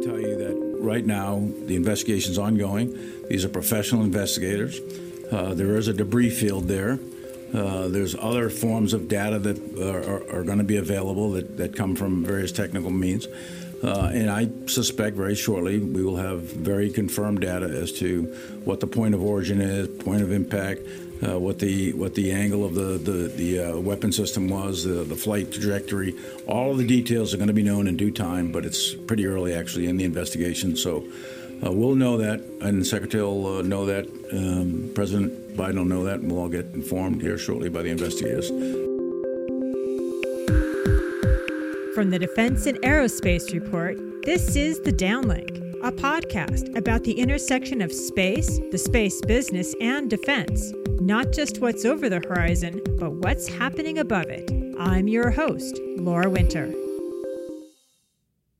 can tell you that right now the investigation's ongoing. These are professional investigators. There is a debris field there. There's other forms of data that are going to be available that come from various technical means. And I suspect very shortly we will have very confirmed data as to what the point of origin is, point of impact, what the angle of the weapon system was, the flight trajectory. All of the details are going to be known in due time, but it's pretty early actually in the investigation. So we'll know that, and the Secretary will know that. President Biden will know that, and we'll all get informed here shortly by the investigators. From the Defense and Aerospace Report, this is The Downlink, a podcast about the intersection of space, the space business, and defense. Not just what's over the horizon, but what's happening above it. I'm your host, Laura Winter.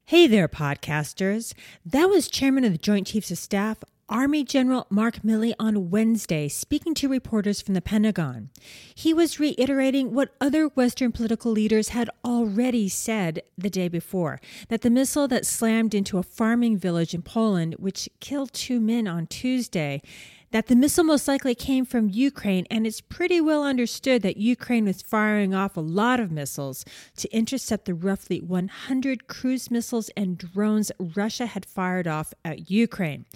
Hey there, podcasters. That was Chairman of the Joint Chiefs of Staff, Army General Mark Milley, on Wednesday, speaking to reporters from the Pentagon. He was reiterating what other Western political leaders had already said the day before, that the missile that slammed into a farming village in Poland, which killed 2 men on Tuesday, that the missile most likely came from Ukraine, and it's pretty well understood that Ukraine was firing off a lot of missiles to intercept the roughly 100 cruise missiles and drones Russia had fired off at Ukraine.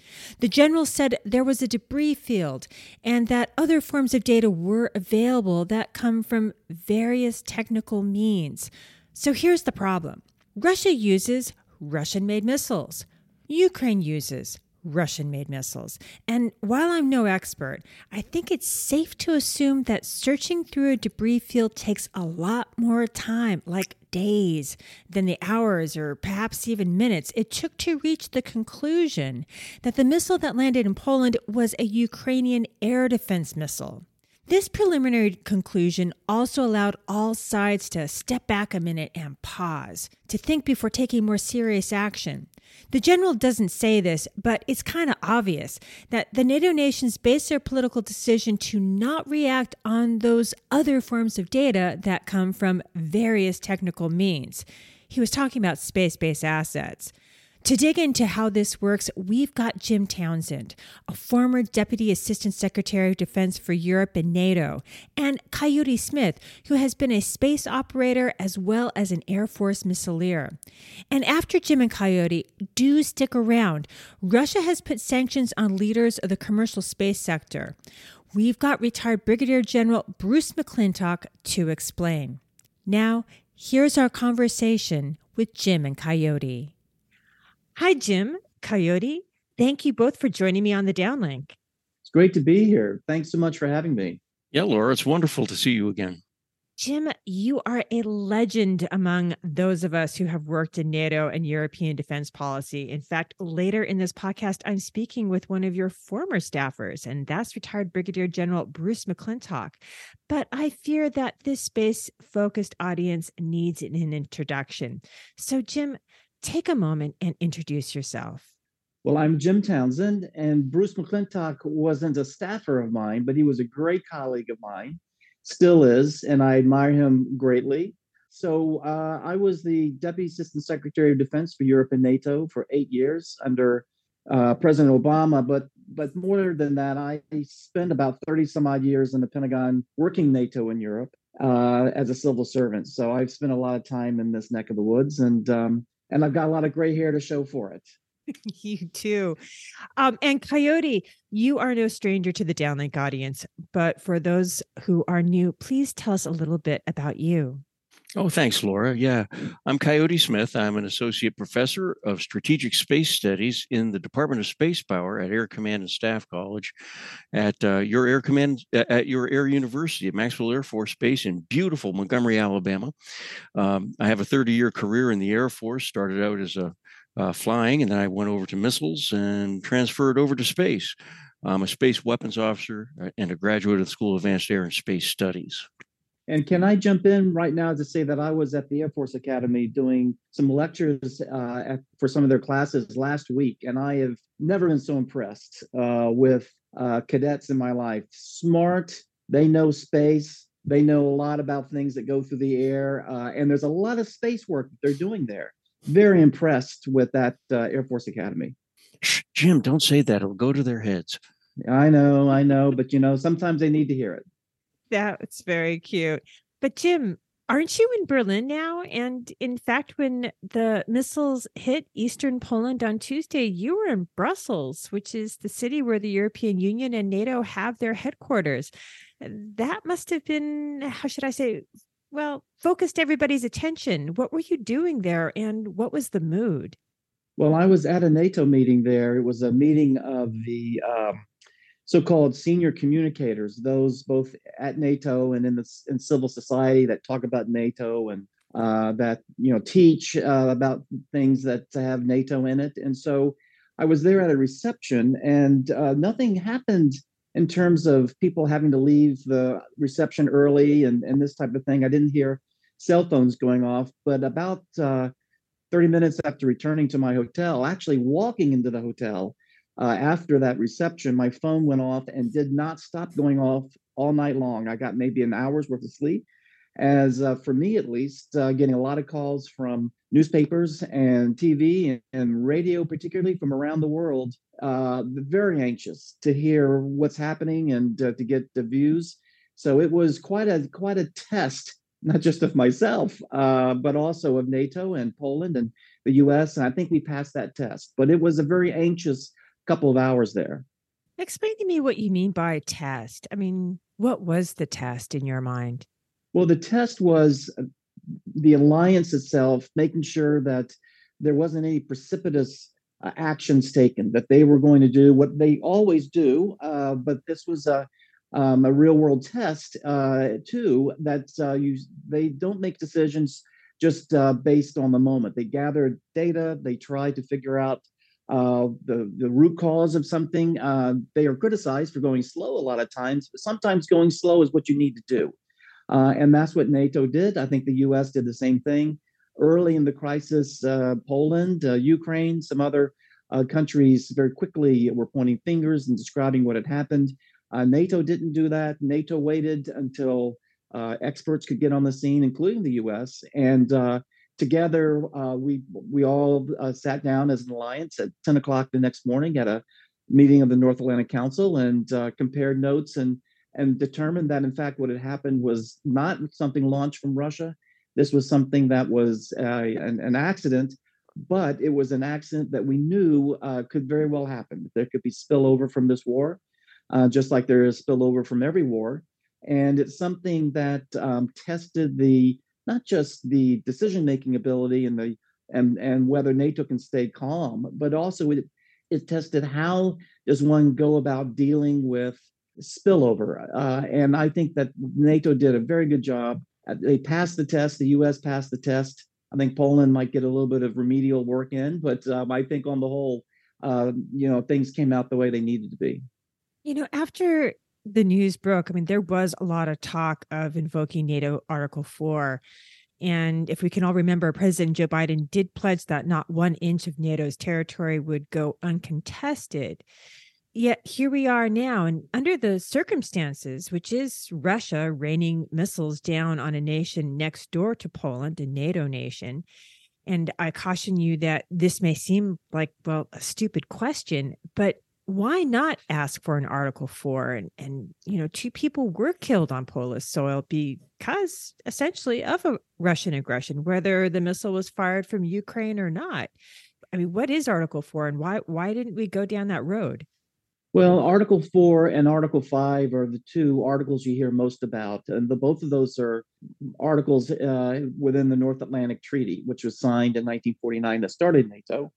The general said there was a debris field and that other forms of data were available that come from various technical means. So here's the problem. Russia uses Russian-made missiles. Ukraine uses Russian-made missiles. And while I'm no expert, I think it's safe to assume that searching through a debris field takes a lot more time, like days, than the hours or perhaps even minutes it took to reach the conclusion that the missile that landed in Poland was a Ukrainian air defense missile. This preliminary conclusion also allowed all sides to step back a minute and pause, to think before taking more serious action. The general doesn't say this, but it's kind of obvious that the NATO nations base their political decision to not react on those other forms of data that come from various technical means. He was talking about space-based assets. To dig into how this works, we've got Jim Townsend, a former Deputy Assistant Secretary of Defense for Europe and NATO, and Coyote Smith, who has been a space operator as well as an Air Force missileer. And after Jim and Coyote, do stick around. Russia has put sanctions on leaders of the commercial space sector. We've got retired Brigadier General Bruce McClintock to explain. Now, here's our conversation with Jim and Coyote. Hi, Jim, Coyote. Thank you both for joining me on The Downlink. It's great to be here. Thanks so much for having me. Yeah, Laura, it's wonderful to see you again. Jim, you are a legend among those of us who have worked in NATO and European defense policy. In fact, later in this podcast, I'm speaking with one of your former staffers, and that's retired Brigadier General Bruce McClintock. But I fear that this space-focused audience needs an introduction. So, Jim, take a moment and introduce yourself. Well, I'm Jim Townsend, and Bruce McClintock wasn't a staffer of mine, but he was a great colleague of mine, still is, and I admire him greatly. So I was the Deputy Assistant Secretary of Defense for Europe and NATO for 8 years under President Obama, but more than that, I spent about 30 some odd years in the Pentagon working NATO in Europe as a civil servant. So I've spent a lot of time in this neck of the woods, and I've got a lot of gray hair to show for it. You too. And Coyote, you are no stranger to the Downlink audience, but for those who are new, please tell us a little bit about you. Oh, thanks, Laura. Yeah, I'm Coyote Smith. I'm an associate professor of strategic space studies in the Department of Space Power at Air Command and Staff College at your Air University at Maxwell Air Force Base in beautiful Montgomery, Alabama. I have a 30-year career in the Air Force. Started out as a flying, and then I went over to missiles and transferred over to space. I'm a space weapons officer and a graduate of the School of Advanced Air and Space Studies. And can I jump in right now to say that I was at the Air Force Academy doing some lectures for some of their classes last week, and I have never been so impressed with cadets in my life. Smart, they know space, they know a lot about things that go through the air, and there's a lot of space work that they're doing there. very impressed with that Air Force Academy. Shh, Jim, don't say that. It'll go to their heads. I know. But, you know, sometimes they need to hear it. That's very cute. But, Jim, aren't you in Berlin now? And in fact, when the missiles hit eastern Poland on Tuesday, you were in Brussels, which is the city where the European Union and NATO have their headquarters. That must have been, how should I say, well, focused everybody's attention. What were you doing there and what was the mood? Well, I was at a NATO meeting there. It was a meeting of the so-called senior communicators, those both at NATO and in civil society that talk about NATO and that, you know, teach about things that have NATO in it. And so I was there at a reception, and nothing happened in terms of people having to leave the reception early and this type of thing. I didn't hear cell phones going off, but about 30 minutes after returning to my hotel, actually walking into the hotel, after that reception, my phone went off and did not stop going off all night long. I got maybe an hour's worth of sleep, as for me at least, getting a lot of calls from newspapers and TV and radio, particularly from around the world, very anxious to hear what's happening and to get the views. So it was quite a test, not just of myself, but also of NATO and Poland and the U.S. And I think we passed that test, but it was a very anxious couple of hours there. Explain to me what you mean by test. I mean, what was the test in your mind? Well, the test was the alliance itself, making sure that there wasn't any precipitous actions taken, that they were going to do what they always do. But this was a real world test, too, that they don't make decisions just based on the moment. They gather data, they try to figure out the root cause of something. They are criticized for going slow a lot of times, but sometimes going slow is what you need to do. And that's what NATO did. I think the U.S. did the same thing. Early in the crisis, Poland, Ukraine, some other countries very quickly were pointing fingers and describing what had happened. NATO didn't do that. NATO waited until experts could get on the scene, including the U.S., and together, we all sat down as an alliance at 10 o'clock the next morning at a meeting of the North Atlantic Council and compared notes and determined that, in fact, what had happened was not something launched from Russia. This was something that was an accident, but it was an accident that we knew could very well happen. There could be spillover from this war, just like there is spillover from every war. And it's something that tested the not just the decision-making ability and and whether NATO can stay calm, but also it tested how does one go about dealing with spillover. And I think that NATO did a very good job. They passed the test. The U.S. passed the test. I think Poland might get a little bit of remedial work in, but I think on the whole, things came out the way they needed to be. You know, after the news broke, I mean, there was a lot of talk of invoking NATO Article 4. And if we can all remember, President Joe Biden did pledge that not one inch of NATO's territory would go uncontested. Yet here we are now, and under the circumstances, which is Russia raining missiles down on a nation next door to Poland, a NATO nation. And I caution you that this may seem like, well, a stupid question, but why not ask for an Article 4? And you know, two people were killed on Polish soil because essentially of a Russian aggression, whether the missile was fired from Ukraine or not. I mean, what is Article 4 and why didn't we go down that road? Well, Article 4 and Article 5 are the two articles you hear most about. And both of those are articles within the North Atlantic Treaty, which was signed in 1949 that started NATO.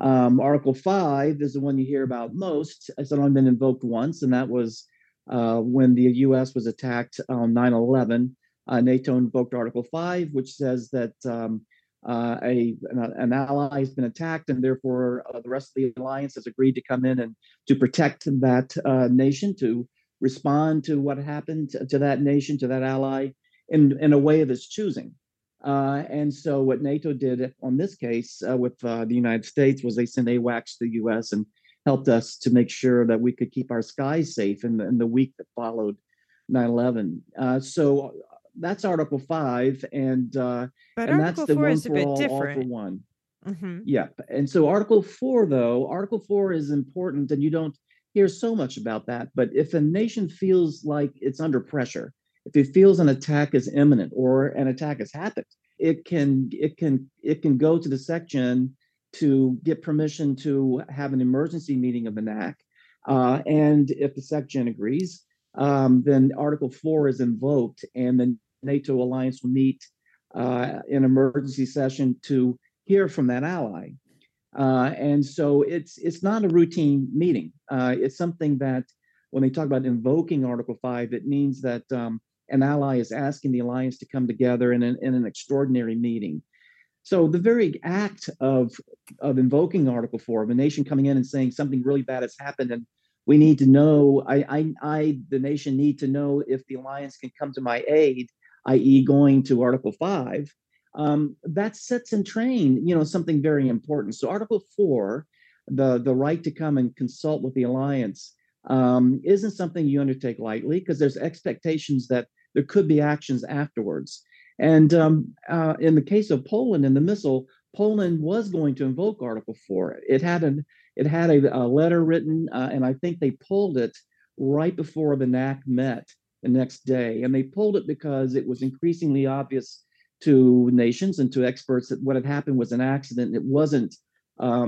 Article 5 is the one you hear about most. It's only been invoked once, and that was when the U.S. was attacked on 9/11. NATO invoked Article 5, which says that an ally has been attacked, and therefore the rest of the alliance has agreed to come in and to protect that nation, to respond to what happened to that nation, to that ally, in a way of its choosing. And so what NATO did on this case with the United States was they sent AWACS to the U.S. and helped us to make sure that we could keep our skies safe in the week that followed 9/11. So that's Article 5. And Article 4 is a bit different. Mm-hmm. Yeah. And so Article 4, though, Article 4 is important, and you don't hear so much about that. But if a nation feels like it's under pressure, if it feels an attack is imminent or an attack has happened, it can go to the section to get permission to have an emergency meeting of the NAC. And if the section agrees, then Article 4 is invoked, and the NATO alliance will meet in emergency session to hear from that ally. And so it's not a routine meeting. It's something that when they talk about invoking Article 5, it means that an ally is asking the alliance to come together in an extraordinary meeting. So the very act of invoking Article 4, of a nation coming in and saying something really bad has happened and we need to know, the nation need to know if the alliance can come to my aid, i.e. going to Article 5, that sets in train, something very important. So Article 4, the right to come and consult with the alliance, isn't something you undertake lightly, because there's expectations that there could be actions afterwards. And in the case of Poland and the missile, Poland was going to invoke Article 4. It had a letter written, and I think they pulled it right before the NAC met the next day. And they pulled it because it was increasingly obvious to nations and to experts that what had happened was an accident. It wasn't a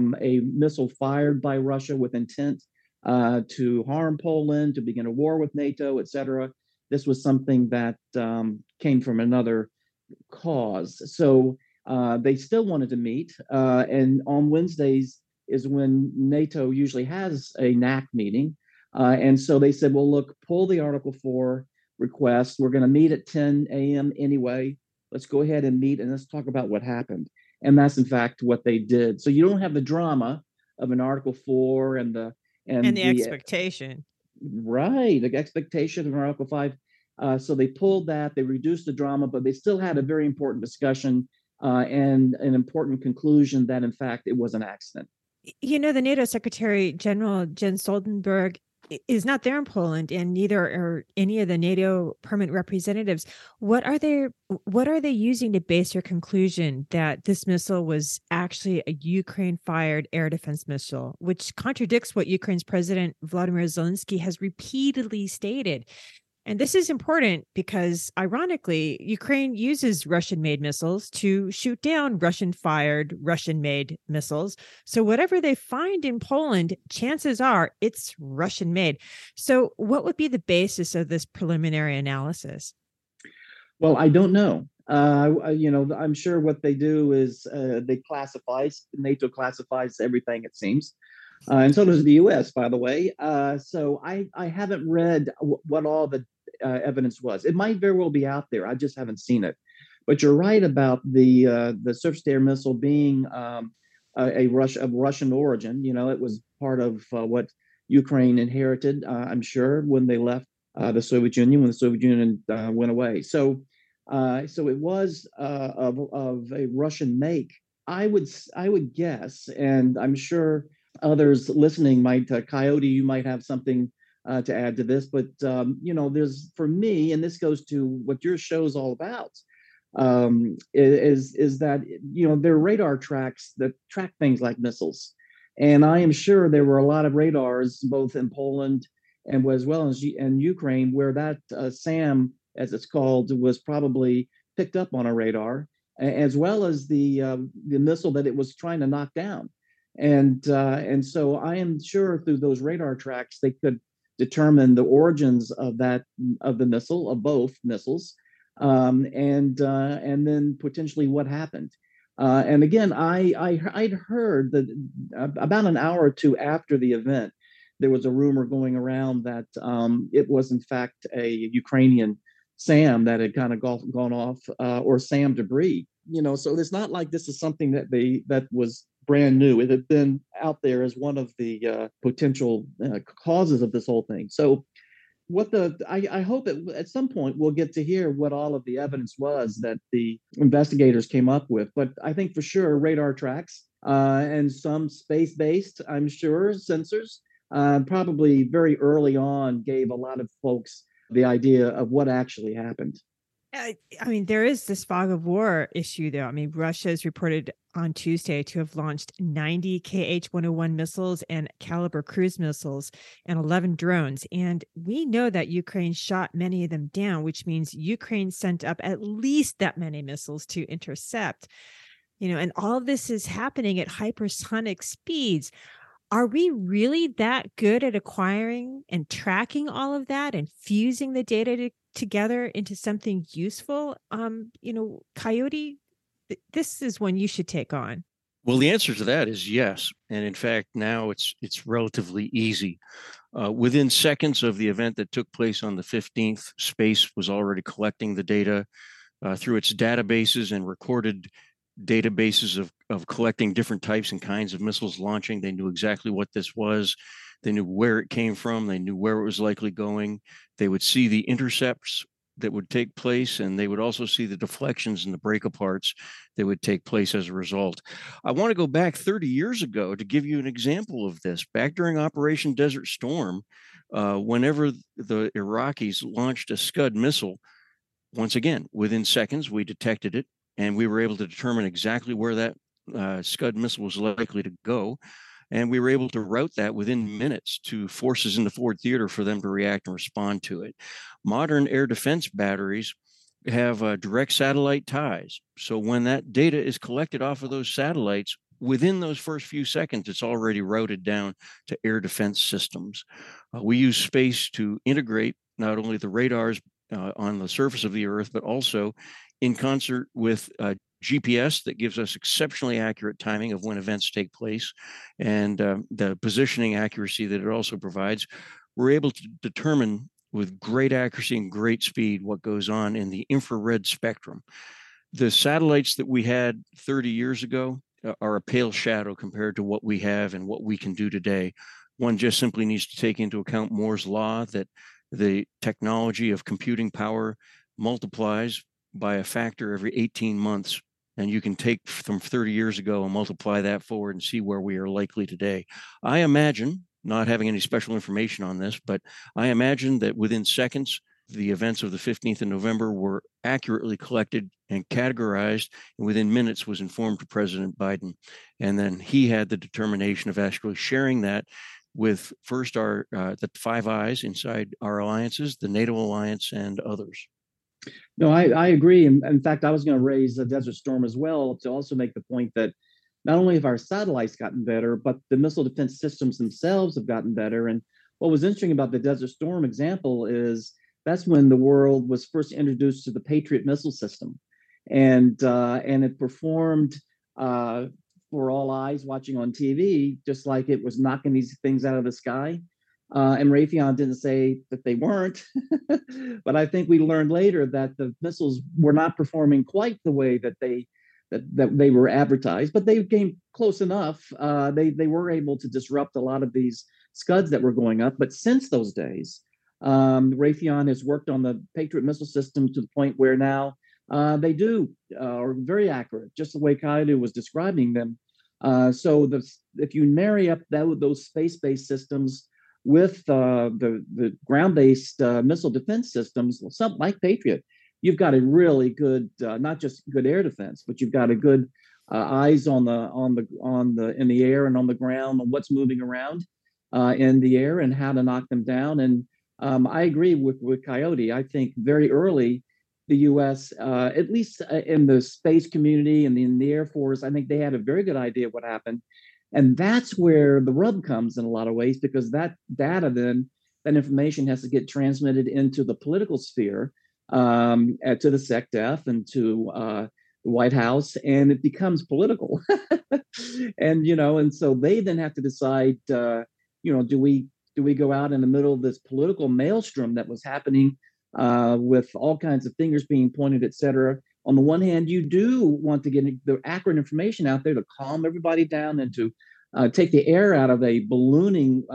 missile fired by Russia with intent to harm Poland, to begin a war with NATO, et cetera. This was something that came from another cause. So they still wanted to meet. And on Wednesdays is when NATO usually has a NAC meeting. And so they said, well, look, pull the Article 4 request. We're going to meet at 10 a.m. anyway. Let's go ahead and meet and let's talk about what happened. And that's, in fact, what they did. So you don't have the drama of an Article 4 and the expectation. Right. The expectation of Article 5. So they pulled that, they reduced the drama, but they still had a very important discussion and an important conclusion that, in fact, it was an accident. The NATO Secretary General Jens Stoltenberg is not there in Poland, and neither are any of the NATO permanent representatives. What are they using to base their conclusion that this missile was actually a Ukraine-fired air defense missile, which contradicts what Ukraine's President Vladimir Zelensky has repeatedly stated? And this is important because, ironically, Ukraine uses Russian-made missiles to shoot down Russian-fired, Russian-made missiles. So whatever they find in Poland, chances are it's Russian-made. So what would be the basis of this preliminary analysis? Well, I don't know. I'm sure what they do is NATO classifies everything, it seems. And so does the U.S., by the way. So I haven't read what all the evidence was. It might very well be out there. I just haven't seen it. But you're right about the surface-to-air missile being of Russian origin. It was part of what Ukraine inherited, I'm sure, when they left the Soviet Union, when the Soviet Union went away. So it was of a Russian make. I would guess, and I'm sure others listening might, Coyote, you might have something to add to this, but there's, for me, and this goes to what your show's all about, is that there are radar tracks that track things like missiles, and I am sure there were a lot of radars both in Poland and as well as in Ukraine where that SAM, as it's called, was probably picked up on a radar, as well as the missile that it was trying to knock down. And so I am sure through those radar tracks they could determine the origins of both missiles, and then potentially what happened. And again, I'd heard that about an hour or two after the event, there was a rumor going around that it was in fact a Ukrainian SAM that had kind of gone off, or SAM debris. So it's not like this is something that was brand new. It had been out there as one of the potential causes of this whole thing. So, I hope at some point we'll get to hear what all of the evidence was that the investigators came up with. But I think for sure radar tracks and some space-based, I'm sure, sensors probably very early on gave a lot of folks the idea of what actually happened. There is this fog of war issue, though. Russia has reported on Tuesday to have launched 90 KH-101 missiles and caliber cruise missiles and 11 drones. And we know that Ukraine shot many of them down, which means Ukraine sent up at least that many missiles to intercept. You know, and all this is happening at hypersonic speeds. Are we really that good at acquiring and tracking all of that and fusing the data together into something useful? You know, Coyote, this is one you should take on. Well, the answer to that is yes. And in fact, now it's relatively easy. Within seconds of the event that took place on the 15th, Space was already collecting the data through its databases and recorded databases of collecting different types and kinds of missiles launching. They knew exactly what this was. They knew where it came from. They knew where it was likely going. They would see the intercepts that would take place, and they would also see the deflections and the break-aparts that would take place as a result. I want to go back 30 years ago to give you an example of this. Back during Operation Desert Storm, whenever the Iraqis launched a Scud missile, once again, within seconds, we detected it, and we were able to determine exactly where that Scud missile was likely to go. And we were able to route that within minutes to forces in the forward theater for them to react and respond to it. Modern air defense batteries have direct satellite ties. So when that data is collected off of those satellites, within those first few seconds, it's already routed down to air defense systems. We use Space to integrate not only the radars on the surface of the Earth, but also in concert with GPS that gives us exceptionally accurate timing of when events take place, and the positioning accuracy that it also provides. We're able to determine with great accuracy and great speed what goes on in the infrared spectrum. The satellites that we had 30 years ago are a pale shadow compared to what we have and what we can do today. One just simply needs to take into account Moore's law, that the technology of computing power multiplies by a factor every 18 months. And you can take from 30 years ago and multiply that forward and see where we are likely today. I imagine, not having any special information on this, but I imagine that within seconds, the events of the 15th of November were accurately collected and categorized, and within minutes was informed to President Biden. And then he had the determination of actually sharing that with first our the Five Eyes inside our alliances, the NATO alliance, and others. No, I agree. In fact, I was going to raise the Desert Storm as well to also make the point that not only have our satellites gotten better, but the missile defense systems themselves have gotten better. And what was interesting about the Desert Storm example is that's when the world was first introduced to the Patriot missile system. And it performed for all eyes watching on TV, just like it was knocking these things out of the sky. And Raytheon didn't say that they weren't, but I think we learned later that the missiles were not performing quite the way that they were advertised, but they came close enough. They were able to disrupt a lot of these Scuds that were going up. But since those days, Raytheon has worked on the Patriot missile system to the point where now they are very accurate, just the way Coyote was describing them. So if you marry up those space-based systems with the ground-based missile defense systems, something like Patriot, you've got a really good, not just good air defense, but you've got a good eyes on the in the air and on the ground and what's moving around in the air and how to knock them down. And I agree with Coyote. I think very early, the U.S., at least in the space community and in the Air Force, I think they had a very good idea of what happened. And that's where the rub comes in a lot of ways, because that data then, that information has to get transmitted into the political sphere, to the SecDef and to the White House, and it becomes political. And, you know, and so they then have to decide, you know, do we go out in the middle of this political maelstrom that was happening with all kinds of fingers being pointed, et cetera? On the one hand, you do want to get the accurate information out there to calm everybody down and to take the air out of a ballooning,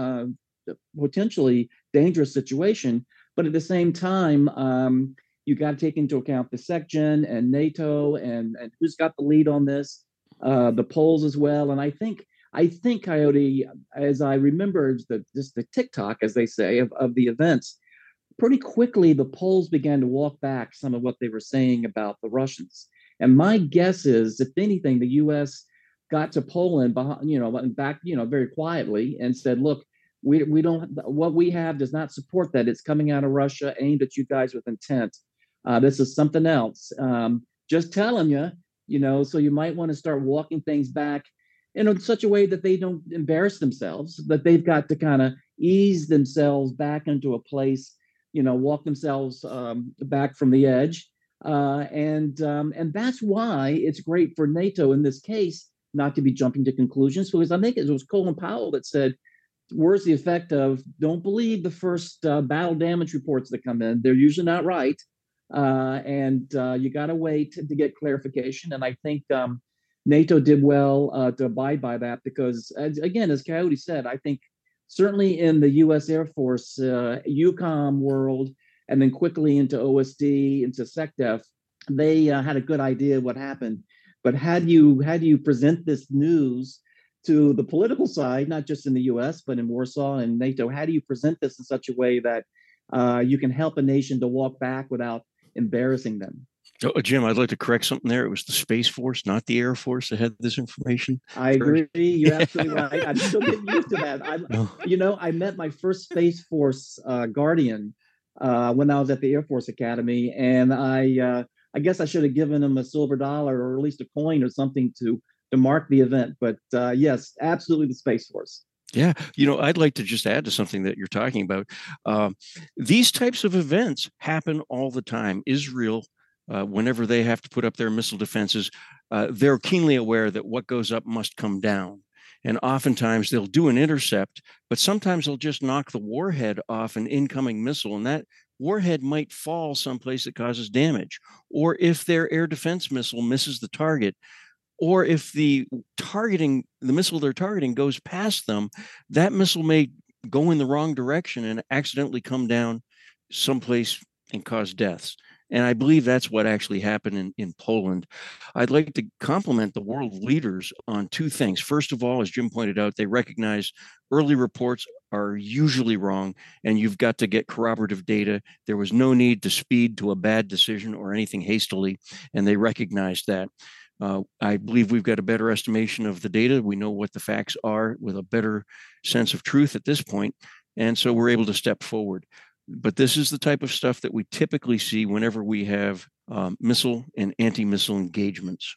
potentially dangerous situation. But at the same time, you got to take into account the SecGen and NATO and who's got the lead on this, the polls as well. And I think Coyote, as I remember, the tick-tock, as they say, of the events, pretty quickly, the polls began to walk back some of what they were saying about the Russians. And my guess is, if anything, the U.S. got to Poland, back, very quietly and said, look, we don't, what we have does not support that. It's coming out of Russia, aimed at you guys with intent. This is something else. Just telling you, so you might want to start walking things back in such a way that they don't embarrass themselves, but they've got to kind of ease themselves back into a place, walk themselves back from the edge. And that's why it's great for NATO in this case not to be jumping to conclusions, because I think it was Colin Powell that said, words the effect of, don't believe the first battle damage reports that come in. They're usually not right. And you got to wait to get clarification. And I think NATO did well to abide by that because, again, as Coyote said, I think certainly in the U.S. Air Force, UCOM world, and then quickly into OSD, into SecDef, they had a good idea of what happened. But how do you present this news to the political side, not just in the U.S., but in Warsaw and NATO? How do you present this in such a way that you can help a nation to walk back without embarrassing them? Oh, Jim, I'd like to correct something there. It was the Space Force, not the Air Force, that had this information. I agree. You're absolutely right. I'm still getting used to that. I met my first Space Force guardian when I was at the Air Force Academy, and I guess I should have given him a silver dollar or at least a coin or something to mark the event. But yes, absolutely the Space Force. Yeah. I'd like to just add to something that you're talking about. These types of events happen all the time. Israel, whenever they have to put up their missile defenses, they're keenly aware that what goes up must come down. And oftentimes they'll do an intercept, but sometimes they'll just knock the warhead off an incoming missile. And that warhead might fall someplace that causes damage. Or if their air defense missile misses the target, or if the missile they're targeting goes past them, that missile may go in the wrong direction and accidentally come down someplace and cause deaths. And I believe that's what actually happened in Poland. I'd like to compliment the world leaders on two things. First of all, as Jim pointed out, they recognize early reports are usually wrong, and you've got to get corroborative data. There was no need to speed to a bad decision or anything hastily, and they recognized that. I believe we've got a better estimation of the data. We know what the facts are with a better sense of truth at this point, and so we're able to step forward. But this is the type of stuff that we typically see whenever we have missile and anti-missile engagements.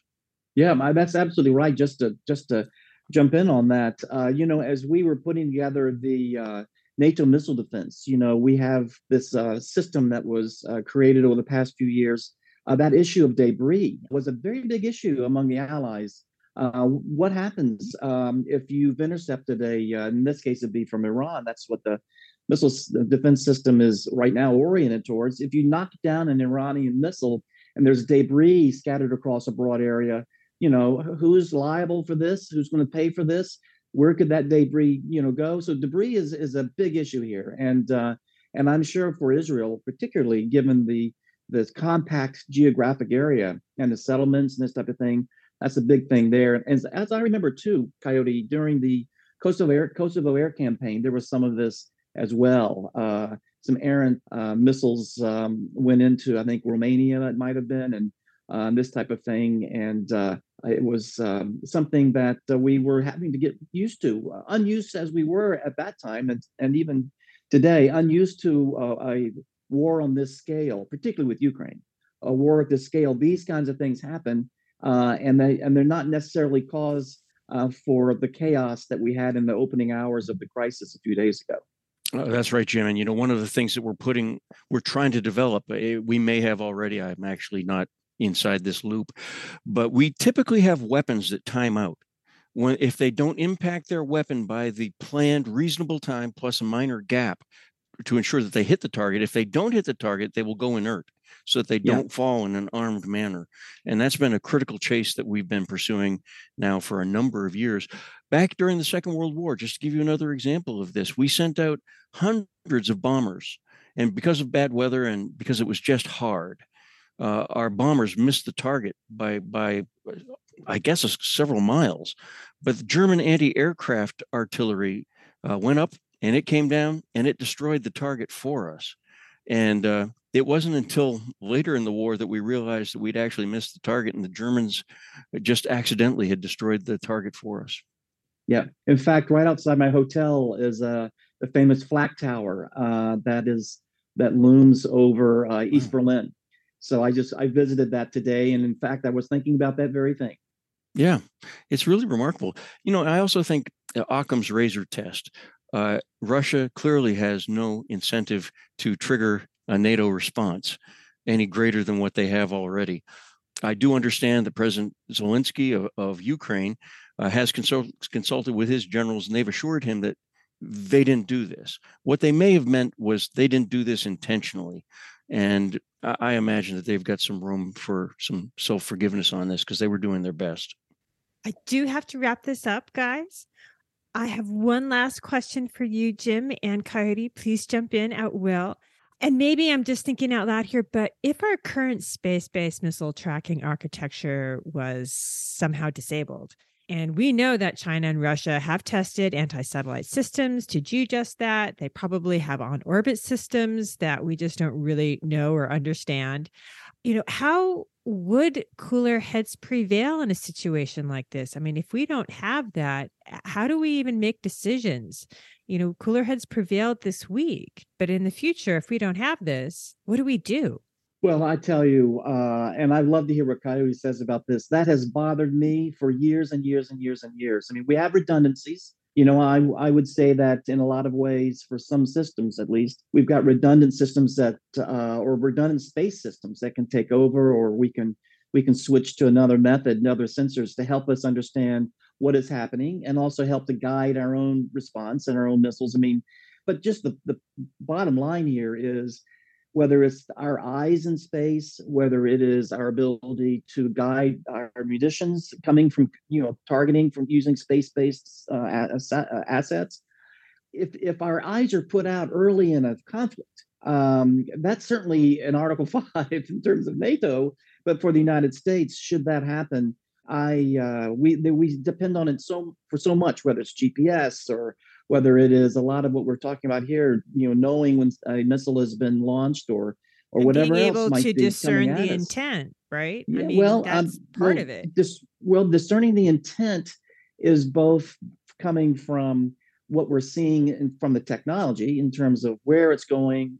Yeah, that's absolutely right. Just to jump in on that, as we were putting together the NATO missile defense, we have this system that was created over the past few years. That issue of debris was a very big issue among the allies. What happens if you've intercepted in this case, it'd be from Iran. That's what the missile defense system is right now oriented towards. If you knock down an Iranian missile and there's debris scattered across a broad area, who's liable for this? Who's going to pay for this? Where could that debris, go? So debris is a big issue here. And I'm sure for Israel, particularly given this compact geographic area and the settlements and this type of thing, that's a big thing there. And as I remember too, Coyote, during the Kosovo Air Campaign, there was some of this as well. Some errant missiles went into, I think, Romania, that might have been, and this type of thing. And it was something that we were having to get used to, unused as we were at that time, and even today, unused to a war on this scale, particularly with Ukraine, a war at this scale. These kinds of things happen, and they're not necessarily cause for the chaos that we had in the opening hours of the crisis a few days ago. Oh, that's right, Jim. And one of the things that we're trying to develop, we may have already. I'm actually not inside this loop, but we typically have weapons that time out. If they don't impact their weapon by the planned reasonable time plus a minor gap, to ensure that they hit the target. If they don't hit the target, they will go inert so that they don't fall in an armed manner. And that's been a critical chase that we've been pursuing now for a number of years. Back during the Second World War, just to give you another example of this, we sent out hundreds of bombers. And because of bad weather and because it was just hard, our bombers missed the target by I guess, several miles. But the German anti-aircraft artillery went up, and it came down and it destroyed the target for us. And it wasn't until later in the war that we realized that we'd actually missed the target, and the Germans just accidentally had destroyed the target for us. Yeah. In fact, right outside my hotel is the famous flak tower that looms over East Berlin. So I visited that today. And in fact, I was thinking about that very thing. Yeah, it's really remarkable. You know, I also think Occam's razor test. Russia clearly has no incentive to trigger a NATO response any greater than what they have already. I do understand that President Zelensky of Ukraine has consulted with his generals, and they've assured him that they didn't do this. What they may have meant was they didn't do this intentionally. And I imagine that they've got some room for some self-forgiveness on this because they were doing their best. I do have to wrap this up, guys. I have one last question for you, Jim and Coyote. Please jump in at will. And maybe I'm just thinking out loud here, but if our current space-based missile tracking architecture was somehow disabled, and we know that China and Russia have tested anti-satellite systems to do just that. They probably have on-orbit systems that we just don't really know or understand. You know, how would cooler heads prevail in a situation like this? I mean, if we don't have that, how do we even make decisions? You know, cooler heads prevailed this week, but in the future, if we don't have this, what do we do? Well, I tell you, and I love to hear what Coyote says about this. That has bothered me for years and years and years and years. I mean, we have redundancies. You know, I would say that in a lot of ways, for some systems at least, we've got redundant systems that, or redundant space systems that can take over, or we can switch to another method and other sensors to help us understand what is happening and also help to guide our own response and our own missiles. I mean, but just the bottom line here is, whether it's our eyes in space, whether it is our ability to guide our munitions coming from, you know, targeting from using space-based assets, if our eyes are put out early in a conflict, that's certainly in Article 5 in terms of NATO. But for the United States, should that happen, we depend on it so much, whether it's GPS or whether it is a lot of what we're talking about here, you know, knowing when a missile has been launched or whatever else might be coming at us. Being able to discern the intent, right? Yeah, I mean, well, that's part of it. Discerning the intent is both coming from what we're seeing from the technology in terms of where it's going.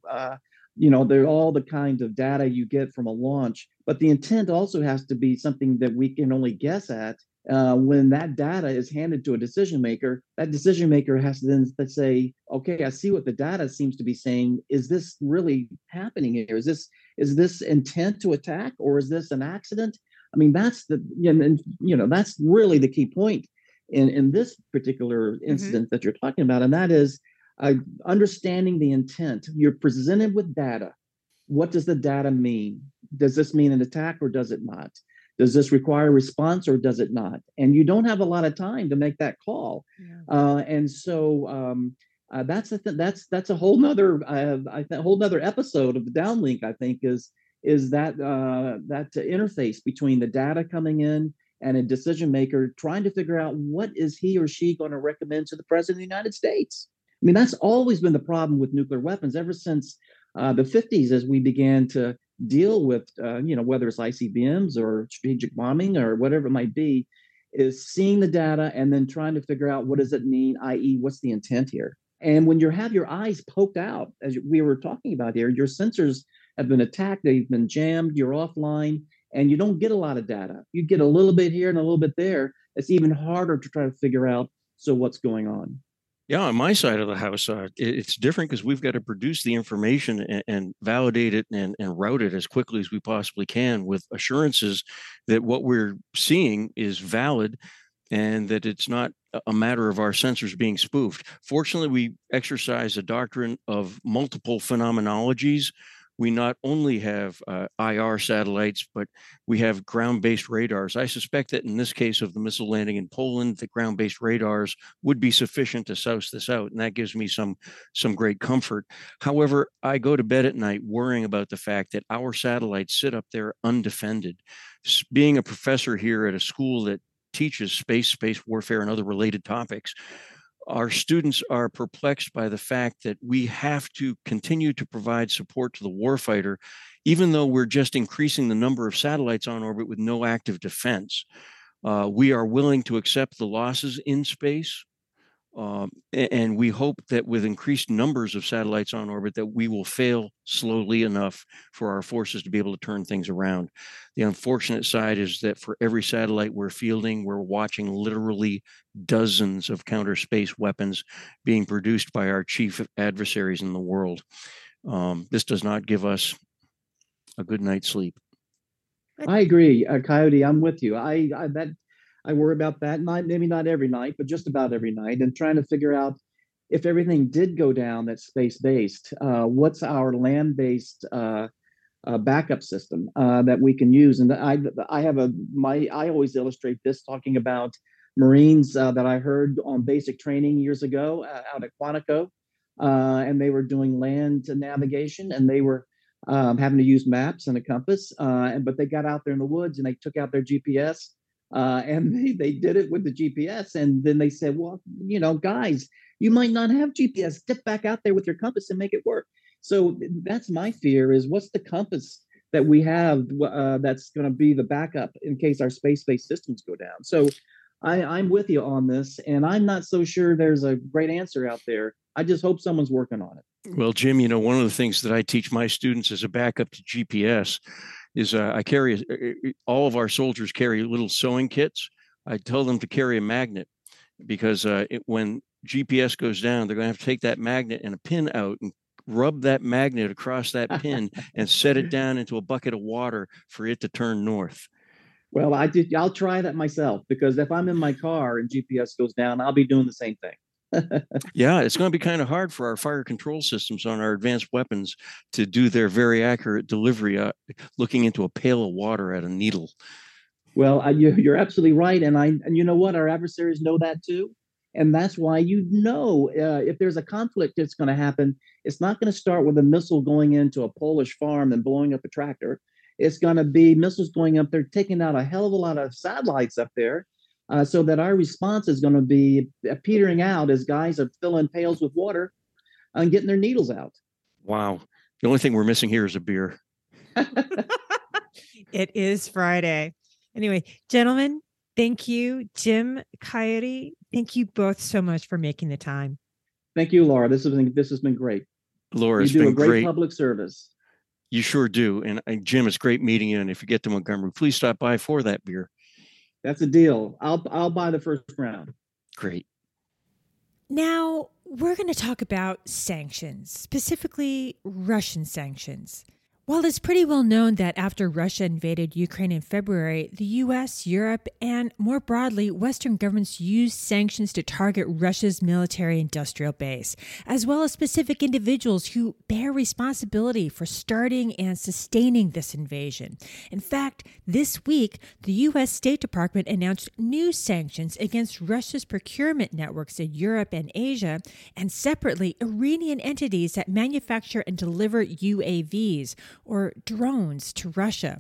You know, there are all the kinds of data you get from a launch, but the intent also has to be something that we can only guess at. When that data is handed to a decision maker, that decision maker has to then say, okay, I see what the data seems to be saying. Is this really happening here? Is this intent to attack, or is this an accident? I mean, that's really the key point in this particular incident that you're talking about. And that is understanding the intent. You're presented with data. What does the data mean? Does this mean an attack or does it not? Does this require response or does it not? And you don't have a lot of time to make that call. Yeah. And so that's a whole nother episode of the downlink, I think, is that interface between the data coming in and a decision maker trying to figure out what is he or she going to recommend to the president of the United States. I mean, that's always been the problem with nuclear weapons ever since the 50s, as we began to deal with, whether it's ICBMs or strategic bombing or whatever it might be, is seeing the data and then trying to figure out what does it mean, i.e., what's the intent here? And when you have your eyes poked out, as we were talking about here, your sensors have been attacked, they've been jammed, you're offline, and you don't get a lot of data. You get a little bit here and a little bit there. It's even harder to try to figure out, so what's going on? Yeah, on my side of the house, it's different because we've got to produce the information and validate it and route it as quickly as we possibly can with assurances that what we're seeing is valid and that it's not a matter of our sensors being spoofed. Fortunately, we exercise a doctrine of multiple phenomenologies. We not only have IR satellites, but we have ground-based radars. I suspect that in this case of the missile landing in Poland, the ground-based radars would be sufficient to souse this out, and that gives me some great comfort. However, I go to bed at night worrying about the fact that our satellites sit up there undefended. Being a professor here at a school that teaches space warfare, and other related topics, Our students are perplexed by the fact that we have to continue to provide support to the warfighter, even though we're just increasing the number of satellites on orbit with no active defense. We are willing to accept the losses in space, and we hope that with increased numbers of satellites on orbit that we will fail slowly enough for our forces to be able to turn things around. The unfortunate side is that for every satellite we're fielding, we're watching literally dozens of counter space weapons being produced by our chief adversaries in the world. This does not give us a good night's sleep. I agree, Coyote. I'm with you. I worry about that. Maybe not every night, but just about every night, and trying to figure out if everything did go down that's space-based, what's our land-based backup system that we can use? And I always illustrate this talking about Marines that I heard on basic training years ago out at Quantico, and they were doing land navigation, and they were having to use maps and a compass, but they got out there in the woods and they took out their GPS. And they did it with the GPS. And then they said, well, you know, guys, you might not have GPS. Get back out there with your compass and make it work. So that's my fear is what's the compass that we have that's going to be the backup in case our space-based systems go down. So I'm with you on this. And I'm not so sure there's a great answer out there. I just hope someone's working on it. Well, Jim, you know, one of the things that I teach my students as a backup to GPS is I carry, all of our soldiers carry little sewing kits. I tell them to carry a magnet because when GPS goes down, they're going to have to take that magnet and a pin out and rub that magnet across that pin and set it down into a bucket of water for it to turn north. Well, I'll try that myself, because if I'm in my car and GPS goes down, I'll be doing the same thing. Yeah, it's going to be kind of hard for our fire control systems on our advanced weapons to do their very accurate delivery, looking into a pail of water at a needle. Well, you're absolutely right. And you know what? Our adversaries know that too. And that's why, you know, if there's a conflict that's going to happen, it's not going to start with a missile going into a Polish farm and blowing up a tractor. It's going to be missiles going up there, taking out a hell of a lot of satellites up there. So that our response is going to be petering out as guys are filling pails with water and getting their needles out. Wow. The only thing we're missing here is a beer. It is Friday. Anyway, gentlemen, thank you. Jim, Coyote, thank you both so much for making the time. Thank you, Laura. This has been great. Laura, it's been great. You do a great public service. You sure do. And Jim, it's great meeting you. And if you get to Montgomery, please stop by for that beer. That's a deal. I'll buy the first round. Great. Now, we're going to talk about sanctions, specifically Russian sanctions. While it's pretty well known that after Russia invaded Ukraine in February, the U.S., Europe, and more broadly, Western governments used sanctions to target Russia's military-industrial base, as well as specific individuals who bear responsibility for starting and sustaining this invasion. In fact, this week, the U.S. State Department announced new sanctions against Russia's procurement networks in Europe and Asia, and separately, Iranian entities that manufacture and deliver UAVs, or drones, to Russia.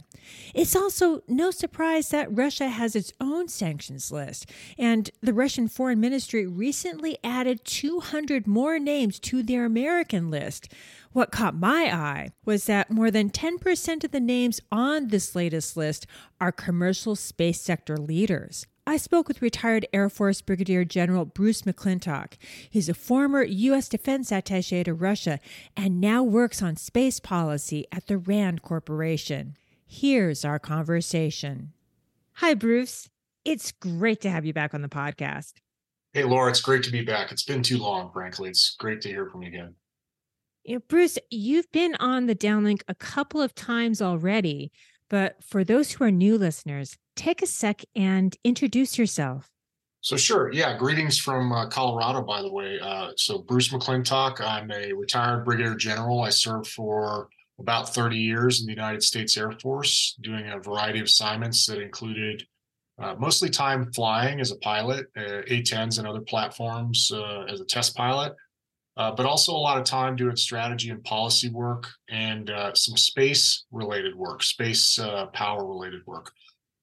It's also no surprise that Russia has its own sanctions list, and the Russian Foreign Ministry recently added 200 more names to their American list. What caught my eye was that more than 10% of the names on this latest list are commercial space sector leaders. I spoke with retired Air Force Brigadier General Bruce McClintock. He's a former U.S. defense attaché to Russia and now works on space policy at the RAND Corporation. Here's our conversation. Hi, Bruce. It's great to have you back on the podcast. Hey, Laura, it's great to be back. It's been too long, frankly. It's great to hear from you again. You know, Bruce, you've been on The Downlink a couple of times already, but for those who are new listeners, take a sec and introduce yourself. So sure. Yeah. Greetings from Colorado, by the way. So Bruce McClintock, I'm a retired brigadier general. I served for about 30 years in the United States Air Force, doing a variety of assignments that included mostly time flying as a pilot, A-10s and other platforms as a test pilot, but also a lot of time doing strategy and policy work and some space-related work, space power-related work.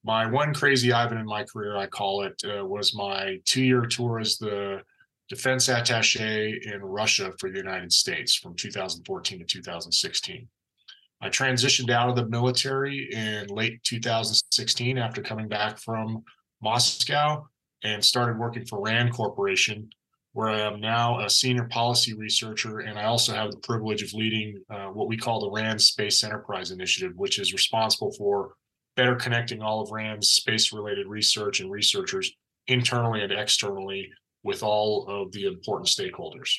My one crazy Ivan in my career, I call it, was my 2-year tour as the defense attaché in Russia for the United States from 2014 to 2016. I transitioned out of the military in late 2016 after coming back from Moscow and started working for RAND Corporation, where I am now a senior policy researcher, and I also have the privilege of leading what we call the RAND Space Enterprise Initiative, which is responsible for better connecting all of RAND's space-related research and researchers internally and externally with all of the important stakeholders.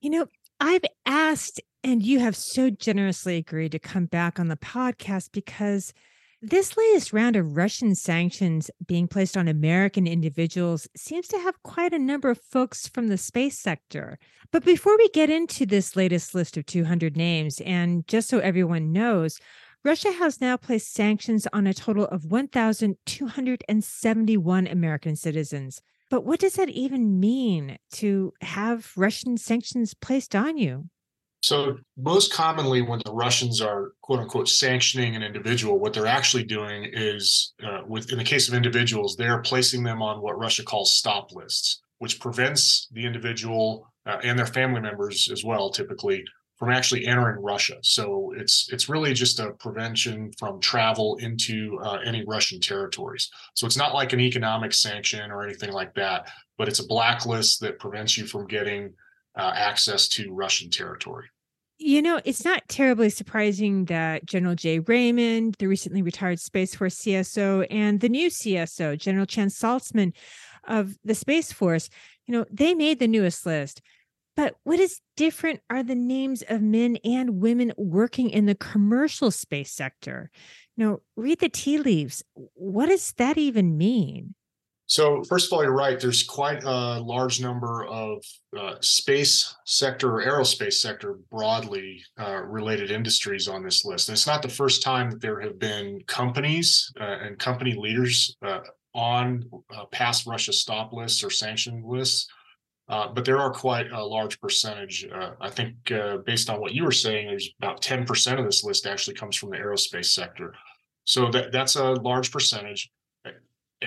You know, I've asked, and you have so generously agreed to come back on the podcast, because this latest round of Russian sanctions being placed on American individuals seems to have quite a number of folks from the space sector. But before we get into this latest list of 200 names, and just so everyone knows, Russia has now placed sanctions on a total of 1,271 American citizens. But what does that even mean to have Russian sanctions placed on you? So most commonly when the Russians are, quote unquote, sanctioning an individual, what they're actually doing is, in the case of individuals, they're placing them on what Russia calls stop lists, which prevents the individual and their family members as well, typically, from actually entering Russia. So it's really just a prevention from travel into any Russian territories. So it's not like an economic sanction or anything like that, but it's a blacklist that prevents you from getting access to Russian territory. You know, it's not terribly surprising that General Jay Raymond, the recently retired Space Force CSO, and the new CSO, General Chan Saltzman of the Space Force, you know, they made the newest list. But what is different are the names of men and women working in the commercial space sector. Now, read the tea leaves. What does that even mean? So first of all, you're right. There's quite a large number of space sector or aerospace sector broadly related industries on this list. And it's not the first time that there have been companies and company leaders on past Russia stop lists or sanction lists. But there are quite a large percentage. I think based on what you were saying, there's about 10% of this list actually comes from the aerospace sector. So that's a large percentage.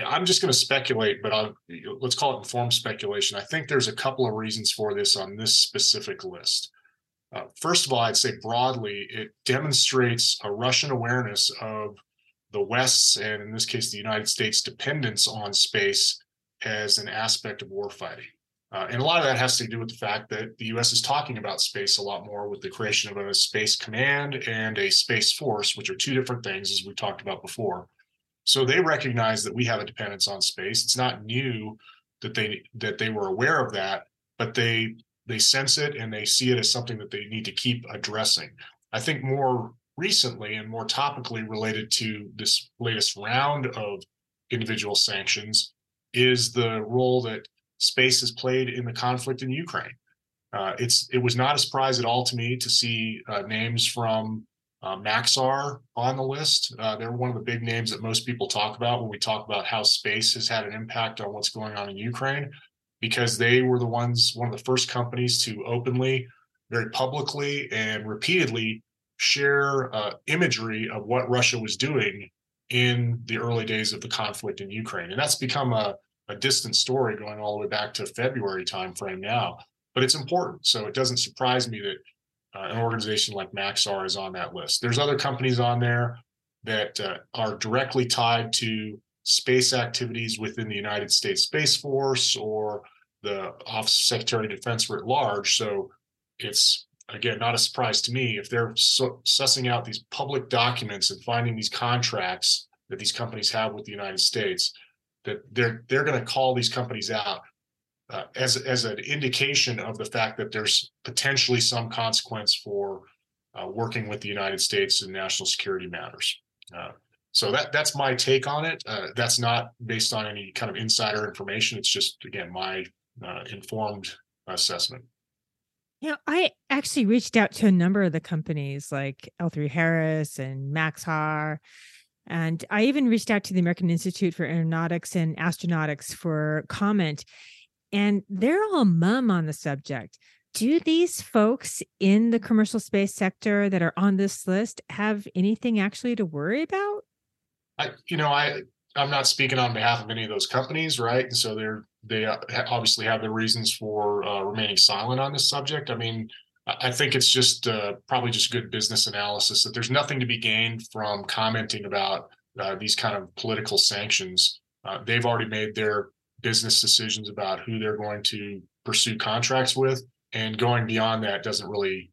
I'm just going to speculate, but let's call it informed speculation. I think there's a couple of reasons for this on this specific list. First of all, I'd say broadly, it demonstrates a Russian awareness of the West's, and in this case, the United States' dependence on space as an aspect of warfighting. And a lot of that has to do with the fact that the U.S. is talking about space a lot more with the creation of a space command and a space force, which are two different things, as we talked about before. So they recognize that we have a dependence on space. It's not new that they were aware of that, but they sense it and they see it as something that they need to keep addressing. I think more recently and more topically related to this latest round of individual sanctions is the role that space has played in the conflict in Ukraine. It was not a surprise at all to me to see names from Maxar on the list. They're one of the big names that most people talk about when we talk about how space has had an impact on what's going on in Ukraine, because they were one of the first companies to openly, very publicly, and repeatedly share imagery of what Russia was doing in the early days of the conflict in Ukraine. And that's become a distant story going all the way back to February timeframe now, but it's important. So it doesn't surprise me that an organization like Maxar is on that list. There's other companies on there that are directly tied to space activities within the United States Space Force or the Office of Secretary of Defense writ large. So it's, again, not a surprise to me if they're sussing out these public documents and finding these contracts that these companies have with the United States, that they're going to call these companies out as an indication of the fact that there's potentially some consequence for working with the United States in national security matters. So that's my take on it. That's not based on any kind of insider information. It's just, again, my informed assessment. You know, I actually reached out to a number of the companies like L3 Harris and Maxar. And I even reached out to the American Institute for Aeronautics and Astronautics for comment, and they're all mum on the subject. Do these folks in the commercial space sector that are on this list have anything actually to worry about? I, you know, I I'm not speaking on behalf of any of those companies, right? And so they obviously have their reasons for remaining silent on this subject. I mean, I think it's just probably just good business analysis that there's nothing to be gained from commenting about these kind of political sanctions. They've already made their business decisions about who they're going to pursue contracts with, and going beyond that doesn't really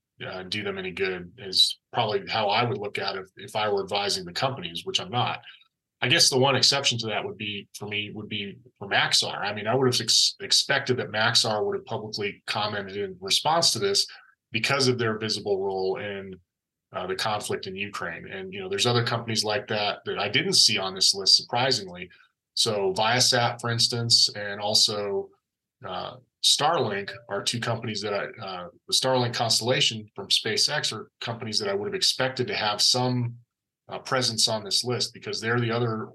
do them any good is probably how I would look at it if I were advising the companies, which I'm not. I guess the one exception to that would be, for me, would be for Maxar. I mean, I would have expected that Maxar would have publicly commented in response to this because of their visible role in the conflict in Ukraine. And, you know, there's other companies like that that I didn't see on this list, surprisingly. So Viasat, for instance, and also Starlink are two companies that the Starlink constellation from SpaceX are companies that I would have expected to have some presence on this list, because they're the other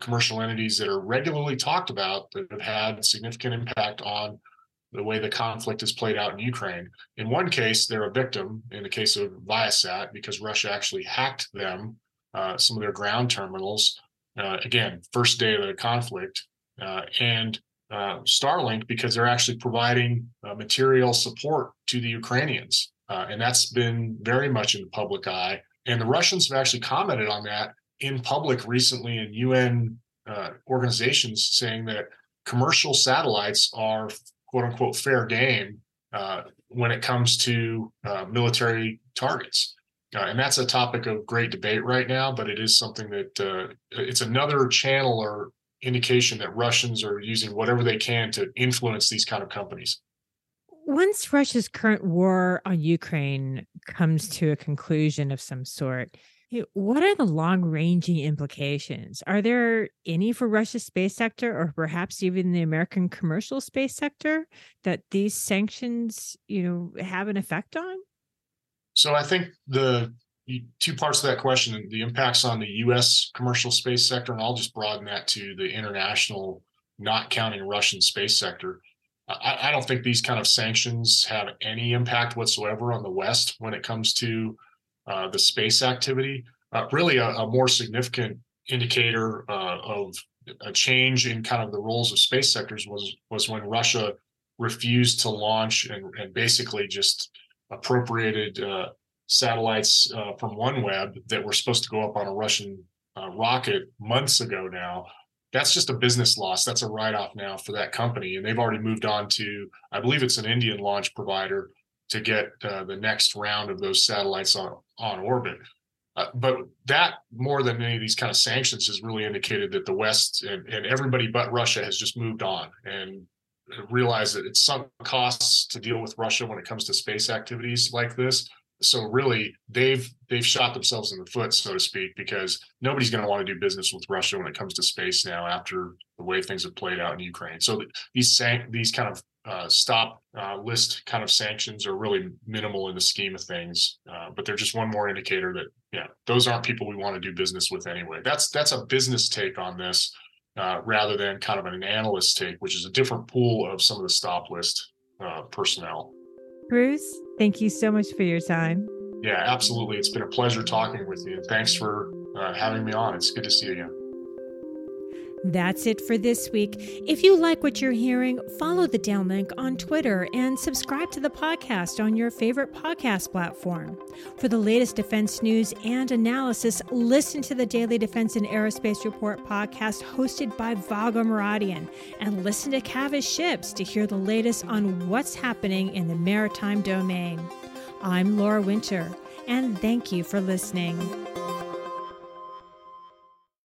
commercial entities that are regularly talked about that have had significant impact on the way the conflict is played out in Ukraine. In one case, they're a victim, in the case of Viasat, because Russia actually hacked them, some of their ground terminals, again, first day of the conflict, and Starlink, because they're actually providing material support to the Ukrainians. And that's been very much in the public eye. And the Russians have actually commented on that in public recently in UN organizations, saying that commercial satellites are quote-unquote fair game when it comes to military targets. And that's a topic of great debate right now, but it is something that it's another channel or indication that Russians are using whatever they can to influence these kind of companies. Once Russia's current war on Ukraine comes to a conclusion of some sort, what are the long-ranging implications? Are there any for Russia's space sector, or perhaps even the American commercial space sector, that these sanctions, have an effect on? So I think the two parts of that question, the impacts on the U.S. commercial space sector, and I'll just broaden that to the international, not counting Russian space sector. I don't think these kind of sanctions have any impact whatsoever on the West when it comes to the space activity. Really a more significant indicator of a change in kind of the roles of space sectors was when Russia refused to launch and basically just appropriated satellites from OneWeb that were supposed to go up on a Russian rocket months ago now. That's just a business loss. That's a write-off now for that company. And they've already moved on to, I believe it's an Indian launch provider, to get the next round of those satellites on orbit. But that, more than any of these kind of sanctions, has really indicated that the West and everybody but Russia has just moved on and realized that it's sunk costs to deal with Russia when it comes to space activities like this. So really, they've shot themselves in the foot, so to speak, because nobody's going to want to do business with Russia when it comes to space now after the way things have played out in Ukraine. So these kind of stop list kind of sanctions are really minimal in the scheme of things, but they're just one more indicator that, those aren't people we want to do business with anyway. That's a business take on this rather than kind of an analyst take, which is a different pool of some of the stop list personnel. Bruce, thank you so much for your time. Yeah, absolutely. It's been a pleasure talking with you. Thanks for having me on. It's good to see you again. That's it for this week. If you like what you're hearing, follow The Downlink on Twitter and subscribe to the podcast on your favorite podcast platform. For the latest defense news and analysis, listen to the Daily Defense and Aerospace Report podcast hosted by Vago Maradian, and listen to Kavish Ships to hear the latest on what's happening in the maritime domain. I'm Laura Winter, and thank you for listening.